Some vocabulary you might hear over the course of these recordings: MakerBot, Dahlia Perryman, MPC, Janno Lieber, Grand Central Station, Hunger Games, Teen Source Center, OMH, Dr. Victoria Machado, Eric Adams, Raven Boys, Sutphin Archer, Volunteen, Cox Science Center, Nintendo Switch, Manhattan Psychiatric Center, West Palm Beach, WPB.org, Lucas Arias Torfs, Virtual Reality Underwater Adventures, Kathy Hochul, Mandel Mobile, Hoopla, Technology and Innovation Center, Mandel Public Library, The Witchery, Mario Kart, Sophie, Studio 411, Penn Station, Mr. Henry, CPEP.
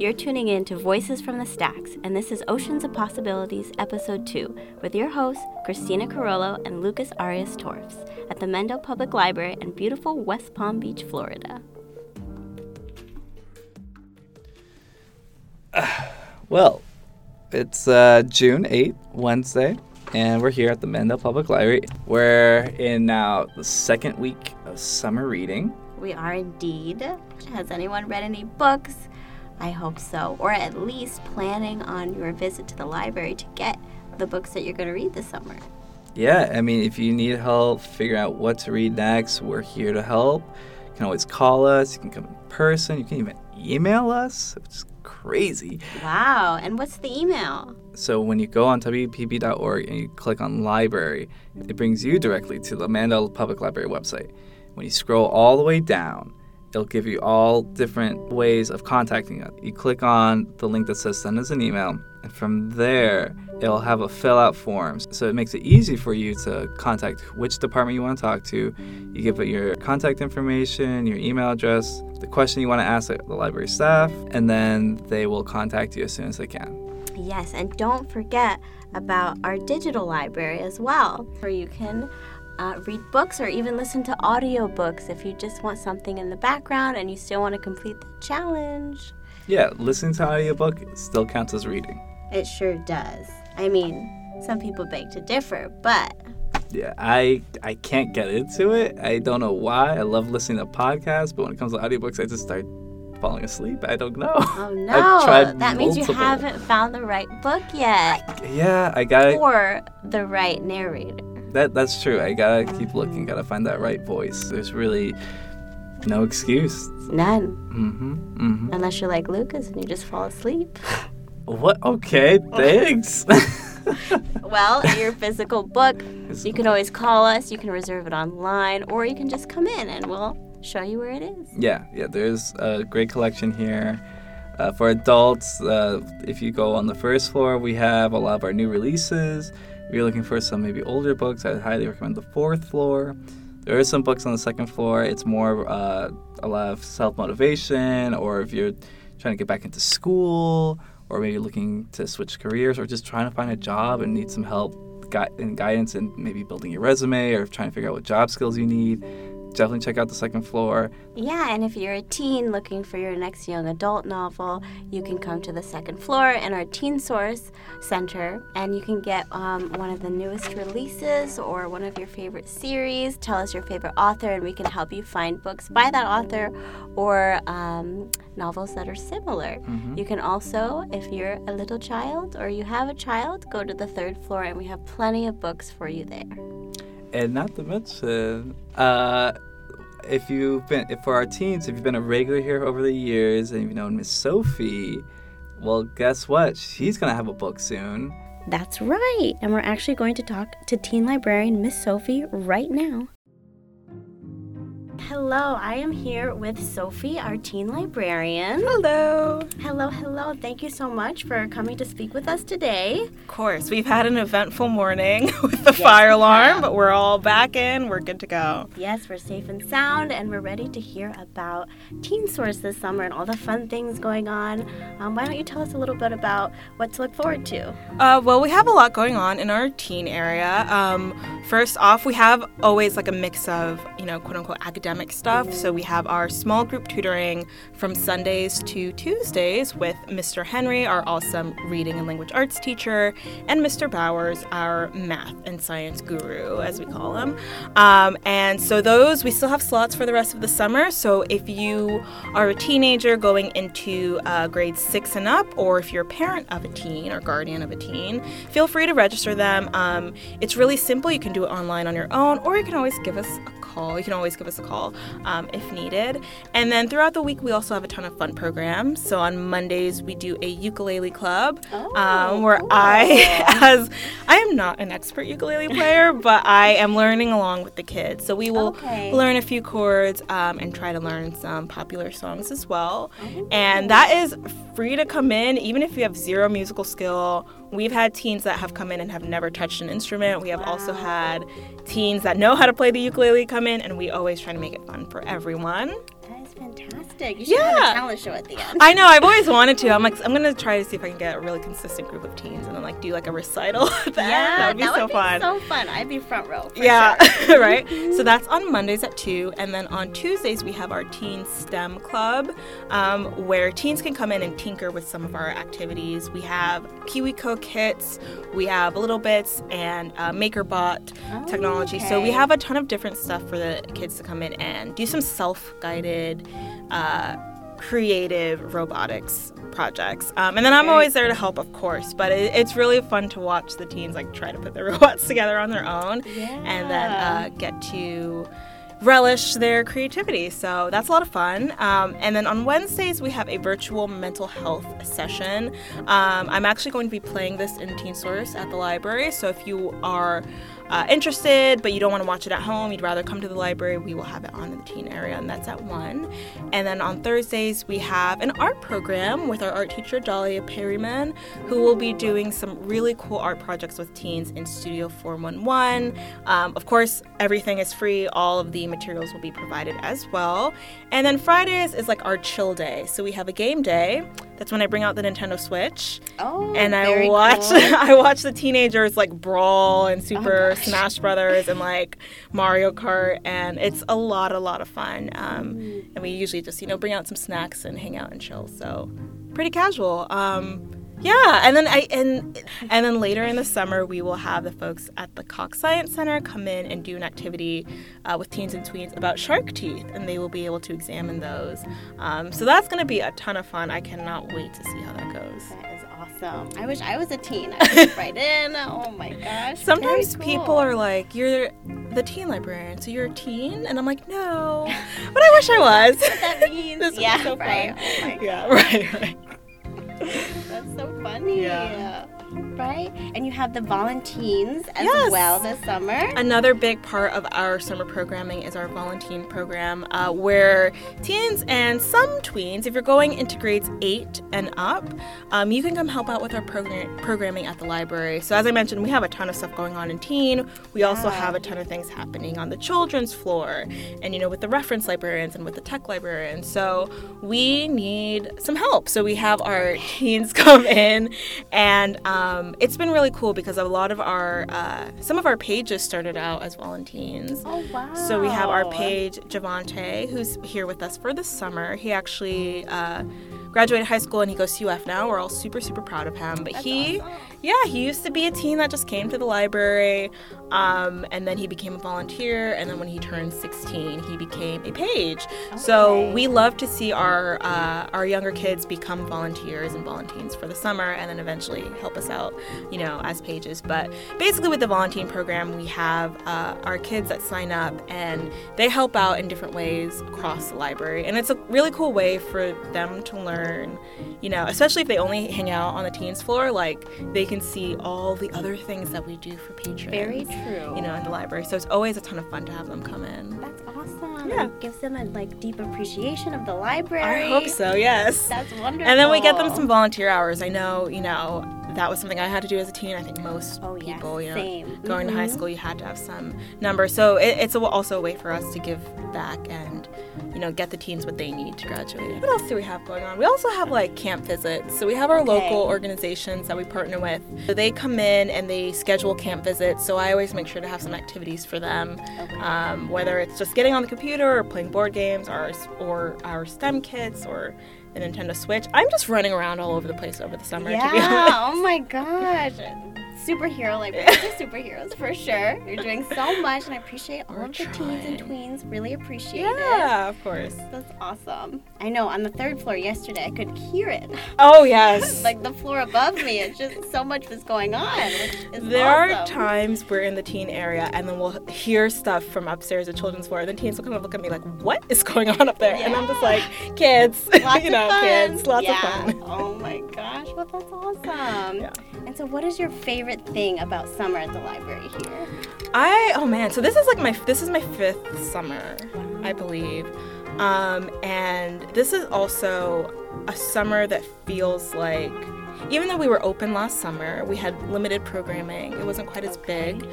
You're tuning in to Voices from the Stacks, and this is Oceans of Possibilities, Episode 2, with your hosts, Christina Carollo and Lucas Arias Torfs, at the Mendo Public Library in beautiful West Palm Beach, Florida. Well, it's June 8th, Wednesday, and we're here at the Mandel Public Library. We're in now the second week of summer reading. We are indeed. Has anyone read any books? I hope so, or at least planning on your visit to the library to get the books that you're going to read this summer. Yeah, I mean, if you need help figure out what to read next, we're here to help. You can always call us, you can come in person, you can even email us, which is crazy. Wow, and what's the email? So when you go on WPB.org and you click on library, it brings you directly to the Mandel Public Library website. When you scroll all the way down, it'll give you all different ways of contacting us. You click on the link that says send us an email, and from there, it'll have a fill-out form. So it makes it easy for you to contact which department you want to talk to. You give it your contact information, your email address, the question you want to ask the library staff, and then they will contact you as soon as they can. Yes, and don't forget about our digital library as well, where you can read books or even listen to audiobooks if you just want something in the background and you still want to complete the challenge. Yeah, listening to audiobook still counts as reading. It sure does. I mean, some people beg to differ, but yeah, I can't get into it. I don't know why. I love listening to podcasts, but when it comes to audiobooks, I just start falling asleep. I don't know. Oh no, that means you haven't found the right book yet. Yeah, I got it. Or the right narrator. That's true. I gotta keep looking, gotta find that right voice. There's really no excuse. None. Unless you're like Lucas and you just fall asleep. What? Okay, thanks. Well, your physical book, you can always call us, you can reserve it online, or you can just come in and we'll show you where it is. Yeah, there's a great collection here. For adults, if you go on the first floor, we have a lot of our new releases. If you're looking for some maybe older books, I highly recommend the fourth floor. There are some books on the second floor. It's more a lot of self-motivation, or if you're trying to get back into school, or maybe looking to switch careers, or just trying to find a job and need some help and guidance in maybe building your resume or trying to figure out what job skills you need. Definitely check out the second floor. Yeah, and if you're a teen looking for your next young adult novel, you can come to the second floor in our Teen Source Center, and you can get one of the newest releases or one of your favorite series. Tell us your favorite author, and we can help you find books by that author or novels that are similar. You can also, if you're a little child or you have a child, go to the third floor, and we have plenty of books for you there. And not to mention, if you've been a regular here over the years and you've known Miss Sophie, well, guess what? She's going to have a book soon. That's right. And we're actually going to talk to teen librarian Miss Sophie right now. Hello, I am here with Sophie, our teen librarian. Hello. Hello. Thank you so much for coming to speak with us today. Of course. We've had an eventful morning with the fire alarm, but we're all back in. We're good to go. Yes, we're safe and sound, and we're ready to hear about Teen Source this summer and all the fun things going on. Why don't you tell us a little bit about what to look forward to? Well, we have a lot going on in our teen area. First off, we have always like a mix of, quote-unquote academic stuff. So we have our small group tutoring from Sundays to Tuesdays with Mr. Henry, our awesome reading and language arts teacher, and Mr. Bowers, our math and science guru, as we call him. And so those, we still have slots for the rest of the summer. So if you are a teenager going into grade 6 and up, or if you're a parent of a teen or guardian of a teen, feel free to register them. It's really simple. You can do it online on your own, or you can always give us a call. If needed. And then throughout the week, we also have a ton of fun programs. So on Mondays, we do a ukulele club, I am not an expert ukulele player, but I am learning along with the kids. So we will learn a few chords and try to learn some popular songs as well. Oh. And that is free to come in, even if you have zero musical skill. We've had teens that have come in and have never touched an instrument. We have also had teens that know how to play the ukulele come in, and we always try to make it fun for everyone. That is fantastic. Scholastic. You should have a talent show at the end. I know. I've always wanted to. I'm like, I'm going to try to see if I can get a really consistent group of teens and then like do like a recital at the end. That would be so fun. So fun. I'd be front row. For sure. Right? So that's on Mondays at 2. And then on Tuesdays, we have our Teen STEM Club where teens can come in and tinker with some of our activities. We have KiwiCo kits. We have little bits and MakerBot technology. Okay. So we have a ton of different stuff for the kids to come in and do some self-guided, creative robotics projects. And then I'm always there to help, of course, but it's really fun to watch the teens like try to put their robots together on their own and then get to relish their creativity. So that's a lot of fun. And then on Wednesdays, we have a virtual mental health session. I'm actually going to be playing this in Teen Source at the library. So if you are interested, but you don't want to watch it at home, you'd rather come to the library, we will have it on in the teen area, and that's at 1. And then on Thursdays, we have an art program with our art teacher, Dahlia Perryman, who will be doing some really cool art projects with teens in Studio 411. Of course, everything is free. All of the materials will be provided as well. And then Fridays is like our chill day. So we have a game day. That's when I bring out the Nintendo Switch. Oh, and I watch cool. I watch the teenagers like brawl and Super Smash Brothers and like Mario Kart, and it's a lot of fun. And we usually just, you know, bring out some snacks and hang out and chill. So pretty casual. Yeah, and then then later in the summer, we will have the folks at the Cox Science Center come in and do an activity with teens and tweens about shark teeth, and they will be able to examine those. So that's going to be a ton of fun. I cannot wait to see how that goes. That is awesome. I wish I was a teen. I would write in. Oh, my gosh. Sometimes people are like, you're the teen librarian, so you're a teen? And I'm like, no, but I wish I was. That's what that means. This would be so fun. Oh my God. Yeah, right. That's so funny. Yeah. Right? And you have the Volunteens as well this summer. Another big part of our summer programming is our Volunteen program, where teens and some tweens, if you're going into grades 8 and up, you can come help out with our programming at the library. So as I mentioned, we have a ton of stuff going on in teen. We also have a ton of things happening on the children's floor and, you know, with the reference librarians and with the tech librarians. So we need some help. So we have our teens come in and... it's been really cool because a lot of our, some of our pages started out as Volunteens. Oh, wow. So we have our page, Javante, who's here with us for the summer. He actually graduated high school and he goes to UF now. We're all super, super proud of him. But he used to be a teen that just came to the library, and then he became a volunteer. And then when he turned 16, he became a page. Okay. So we love to see our younger kids become volunteers and Volunteens for the summer and then eventually help us out, you know, as pages. But basically with the Volunteer program, we have our kids that sign up and they help out in different ways across the library, and it's a really cool way for them to learn, you know, especially if they only hang out on the teens floor, like they can see all the other things that we do for patrons. Very true. You know, in the library. So it's always a ton of fun to have them come in. That's awesome. Yeah. It gives them a like deep appreciation of the library. I hope so, yes. That's wonderful. And then we get them some volunteer hours. I know, you know, that was something I had to do as a teen. I think most people, you know, going to high school, you had to have some number. So it's also a way for us to give back and, you know, get the teens what they need to graduate. What else do we have going on? We also have like camp visits. So we have our local organizations that we partner with. So they come in and they schedule camp visits. So I always make sure to have some activities for them, whether it's just getting on the computer or playing board games or our STEM kits or the Nintendo Switch. I'm just running around all over the place over the summer, to be honest. Oh my gosh. Superhero libraries are superheroes for sure. You're doing so much, and I appreciate all of the teens and tweens. Really appreciate it. Yeah, of course. That's awesome. I know, on the third floor yesterday, I could hear it. Oh, yes. Like the floor above me, it's just so much was going on, which is There are times we're in the teen area, and then we'll hear stuff from upstairs, the children's floor, and the teens will kind of look at me like, what is going on up there? Yeah. And I'm just like, kids. Lots of fun. Oh, my gosh. Well, that's awesome. Yeah. And so what is your favorite thing about summer at the library here? So this is my 5th summer, I believe. And this is also a summer that feels like Even though we were open last summer, we had limited programming. It wasn't quite as big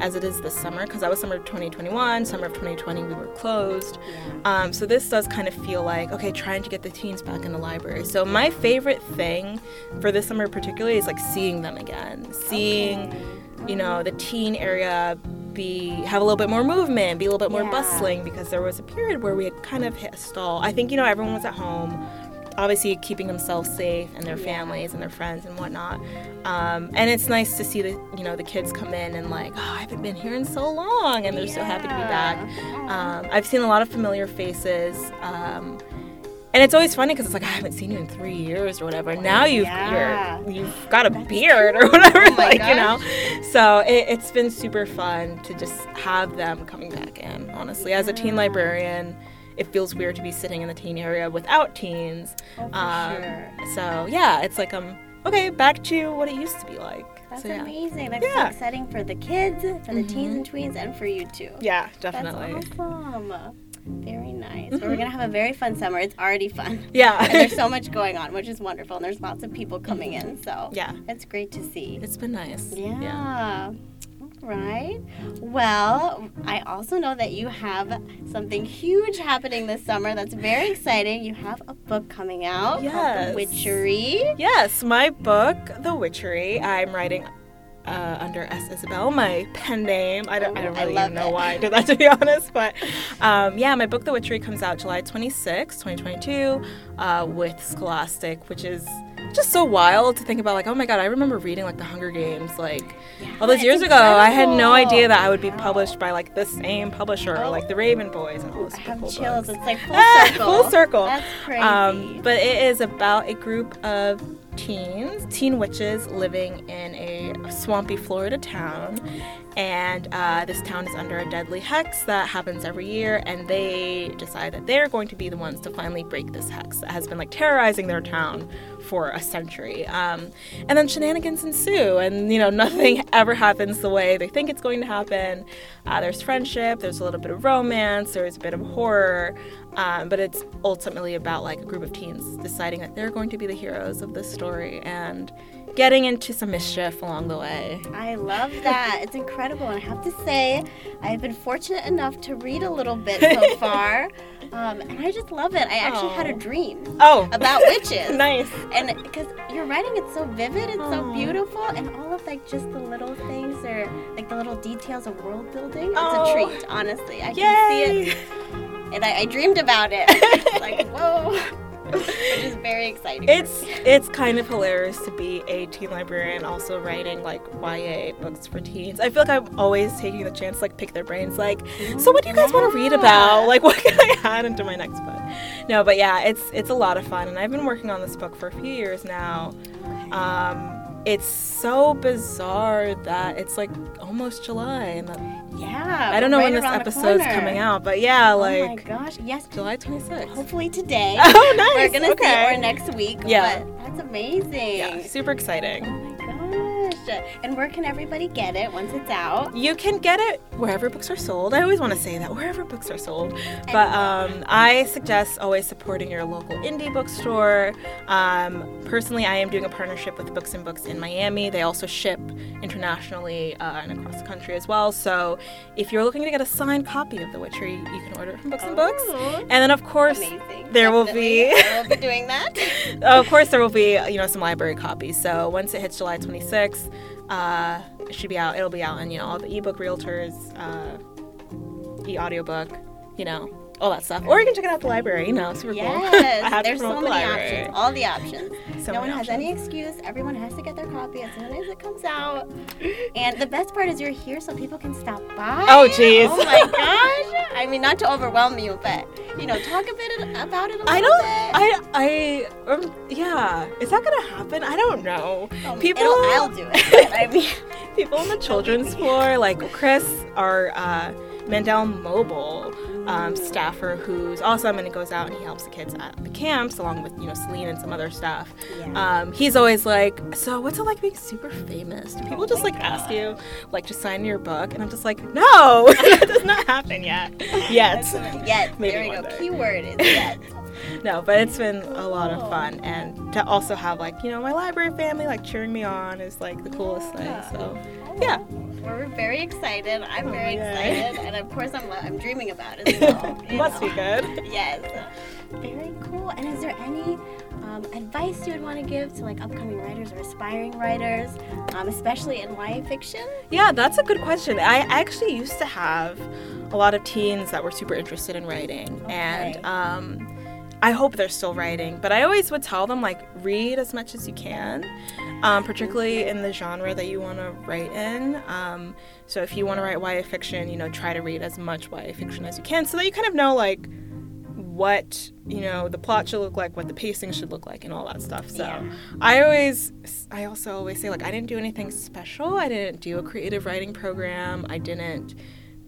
as it is this summer, because that was summer of 2021. Summer of 2020, we were closed. So this does kind of feel like, okay, trying to get the teens back in the library. So my favorite thing for this summer particularly is like seeing them again. Seeing, you know, the teen area have a little bit more movement, be a little bit more bustling, because there was a period where we had kind of hit a stall. I think, you know, everyone was at home, obviously keeping themselves safe and their families and their friends and whatnot. And it's nice to see the, you know, the kids come in and like, oh, I haven't been here in so long, and they're so happy to be back. I've seen a lot of familiar faces. And it's always funny because it's like, I haven't seen you in 3 years or whatever. Now you've got a beard or whatever, you know. So it's been super fun to just have them coming back in, honestly. As a teen librarian, it feels weird to be sitting in the teen area without teens. So, yeah, it's like, okay, back to what it used to be like. That's amazing. That's so exciting for the kids, for the teens and tweens, and for you, too. Yeah, definitely. That's awesome. Very nice. Well, we're going to have a very fun summer. It's already fun. Yeah. And there's so much going on, which is wonderful. And there's lots of people coming in. So it's great to see. It's been nice. Yeah. All right. Well, I also know that you have something huge happening this summer that's very exciting. You have a book coming out called The Witchery. Yes. My book, The Witchery, I'm writing under S Isabel, my pen name. I don't really know why I did that, to be honest, but my book The Witchery comes out July 26, 2022 with Scholastic, which is just so wild to think about, like, oh my god, I remember reading like The Hunger Games all those years ago. I had no idea that I would be published by like the same publisher or like the Raven Boys and all those cool books. I have chills. It's like full circle. Full circle. That's crazy. But it is about a group of teen witches living in a swampy Florida town, and this town is under a deadly hex that happens every year, and they decide that they're going to be the ones to finally break this hex that has been like terrorizing their town for a century. And then shenanigans ensue, and you know, nothing ever happens the way they think it's going to happen. There's friendship, there's a little bit of romance, there's a bit of horror, but it's ultimately about like a group of teens deciding that they're going to be the heroes of this story and getting into some mischief along the way. I love that. It's incredible. And I have to say, I've been fortunate enough to read a little bit so far. And I just love it. I actually had a dream about witches. Nice. And because your writing, it's so vivid and so beautiful, and all of like just the little things or like the little details of world building. It's a treat, honestly. I can see it. And I dreamed about it. It's like, whoa. Which is very exciting. It's kind of hilarious to be a teen librarian also writing like YA books for teens. I feel like I'm always taking the chance to like pick their brains, like, so what do you guys want to read about? Like, what can I add into my next book? No, but yeah, it's a lot of fun, and I've been working on this book for a few years now. It's so bizarre that it's like almost July, and I don't know when this episode's coming out, but oh my gosh, yes, July 26th. Hopefully today. Oh, nice. We're gonna see it for next week. Yeah, but that's amazing. Yeah, super exciting. And where can everybody get it once it's out? You can get it wherever books are sold. I always want to say that, wherever books are sold. But I suggest always supporting your local indie bookstore. Personally, I am doing a partnership with Books and Books in Miami. They also ship internationally and across the country as well. So if you're looking to get a signed copy of The Witchery, you can order it from Books and Books. And then, of course, there will be doing that. Of course, there will be some library copies. So once it hits July 26th, it should be out. It'll be out on all the ebook realtors, e-audiobook, all that stuff. Or you can check it out at the library. Super cool. Yes, there's so many options. All the options. No one has any excuse. Everyone has to get their copy as soon as it comes out. And the best part is you're here so people can stop by. Oh, jeez. Oh, my gosh. I mean, not to overwhelm you, but, talk a bit about it a little bit. Is that going to happen? I don't know. I'll do it. I mean, people on the children's floor, like Chris, our Mandel Mobile staffer, who's awesome, and he goes out and he helps the kids at the camps along with Celine and some other staff. He's always like, so what's it like being super famous? Do people just ask you to sign your book? And I'm just like, no, that does not happen yet. Yet. Maybe there we go. Day. Keyword is yet. No, but it's been a lot of fun, and to also have, like, you know, my library family, like, cheering me on is, like, the coolest thing, so, yeah. We're very excited. I'm very excited, and of course I'm dreaming about it as well. Must be good. Yes. Very cool. And is there any advice you would want to give to, like, upcoming writers or aspiring writers, especially in YA fiction? Yeah, that's a good question. I actually used to have a lot of teens that were super interested in writing, and I hope they're still writing, but I always would tell them, like, read as much as you can, particularly in the genre that you want to write in. So if you want to write YA fiction, you know, try to read as much YA fiction as you can so that you kind of know, like, what, you know, the plot should look like, what the pacing should look like, and all that stuff. So I also always say, like, I didn't do anything special. I didn't do a creative writing program. I didn't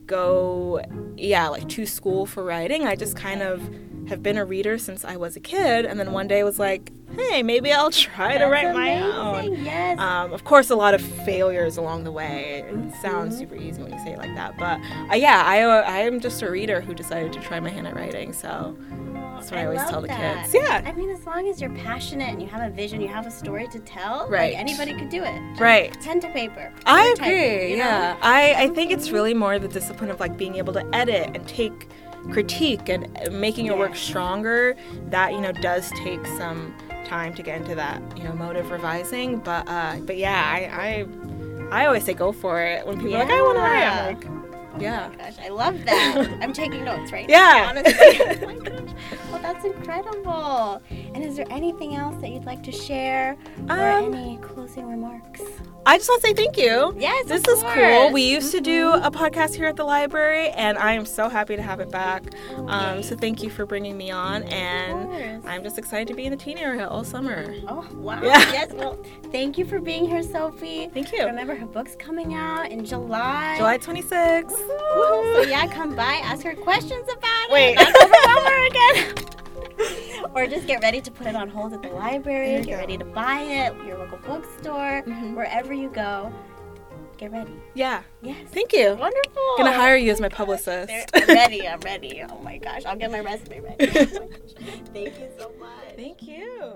go, like, to school for writing. I just kind of have been a reader since I was a kid, and then one day was like, hey, maybe I'll try to write my own. Yes. Of course, a lot of failures along the way. It sounds super easy when you say it like that, but I am just a reader who decided to try my hand at writing, so that's what I always tell the kids. Yeah. I mean, as long as you're passionate and you have a vision, you have a story to tell, right, like, anybody could do it. Just pen to paper. I agree, typing, yeah. I think it's really more the discipline of, like, being able to edit and take critique and making your work stronger, that, you know, does take some time to get into that, you know, motive revising, but I always say go for it when people are like, I want to write. I'm like, oh my gosh, I love that. I'm taking notes right now, honestly. Oh my gosh. Well, that's incredible. And is there anything else that you'd like to share, or any closing remarks? I just want to say thank you. Yes, this is cool. We used to do a podcast here at the library, and I am so happy to have it back. So thank you for bringing me on, and I'm just excited to be in the teen area all summer. Oh, wow. Yeah. Yes, well, thank you for being here, Sophie. Thank you. Remember, her book's coming out in July. July 26th. Woo-hoo. So, yeah, come by, ask her questions about it. Not over again. Or just get ready to put it on hold at the library, ready to buy it, your local bookstore, wherever you go. Get ready. Yeah. Yes. Thank you. Wonderful. I'm going to hire you as my publicist. I'm ready. Oh my gosh. I'll get my resume ready. Oh my gosh. Thank you so much. Thank you.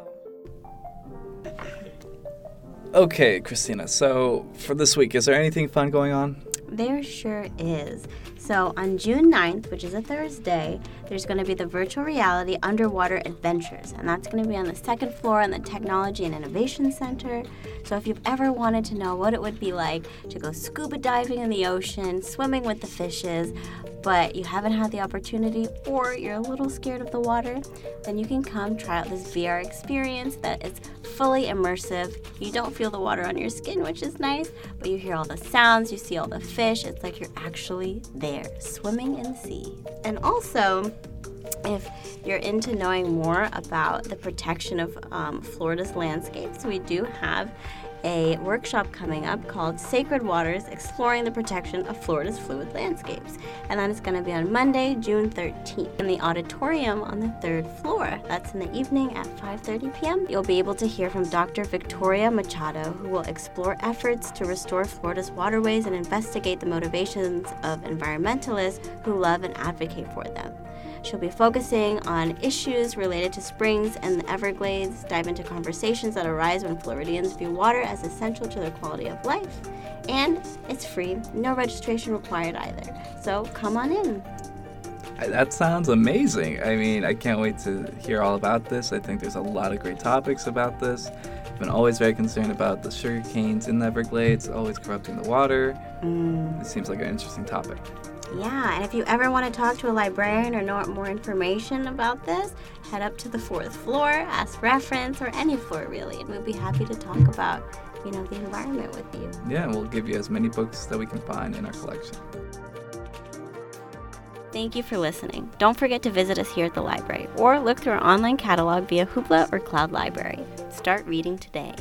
Okay, Christina. So for this week, is there anything fun going on? There sure is. So on June 9th, which is a Thursday, there's going to be the Virtual Reality Underwater Adventures, and that's going to be on the second floor in the Technology and Innovation Center. So if you've ever wanted to know what it would be like to go scuba diving in the ocean, swimming with the fishes, but you haven't had the opportunity, or you're a little scared of the water, then you can come try out this VR experience that is fully immersive. You don't feel the water on your skin, which is nice, but you hear all the sounds, you see all the fish. It's like you're actually there, swimming in the sea. And also, if you're into knowing more about the protection of Florida's landscapes, we do have a workshop coming up called Sacred Waters: Exploring the Protection of Florida's Fluid Landscapes. And that is going to be on Monday, June 13th in the auditorium on the third floor. That's in the evening at 5:30 p.m. You'll be able to hear from Dr. Victoria Machado, who will explore efforts to restore Florida's waterways and investigate the motivations of environmentalists who love and advocate for them. She'll be focusing on issues related to springs and the Everglades, dive into conversations that arise when Floridians view water as essential to their quality of life. And it's free, no registration required either. So come on in. That sounds amazing. I mean, I can't wait to hear all about this. I think there's a lot of great topics about this. I've been always very concerned about the sugar canes in the Everglades, always corrupting the water. It seems like an interesting topic. Yeah, and if you ever want to talk to a librarian or know more information about this, head up to the fourth floor, ask reference, or any floor really, and we'll be happy to talk about, you know, the environment with you. Yeah, and we'll give you as many books that we can find in our collection. Thank you for listening. Don't forget to visit us here at the library, or look through our online catalog via Hoopla or Cloud Library. Start reading today.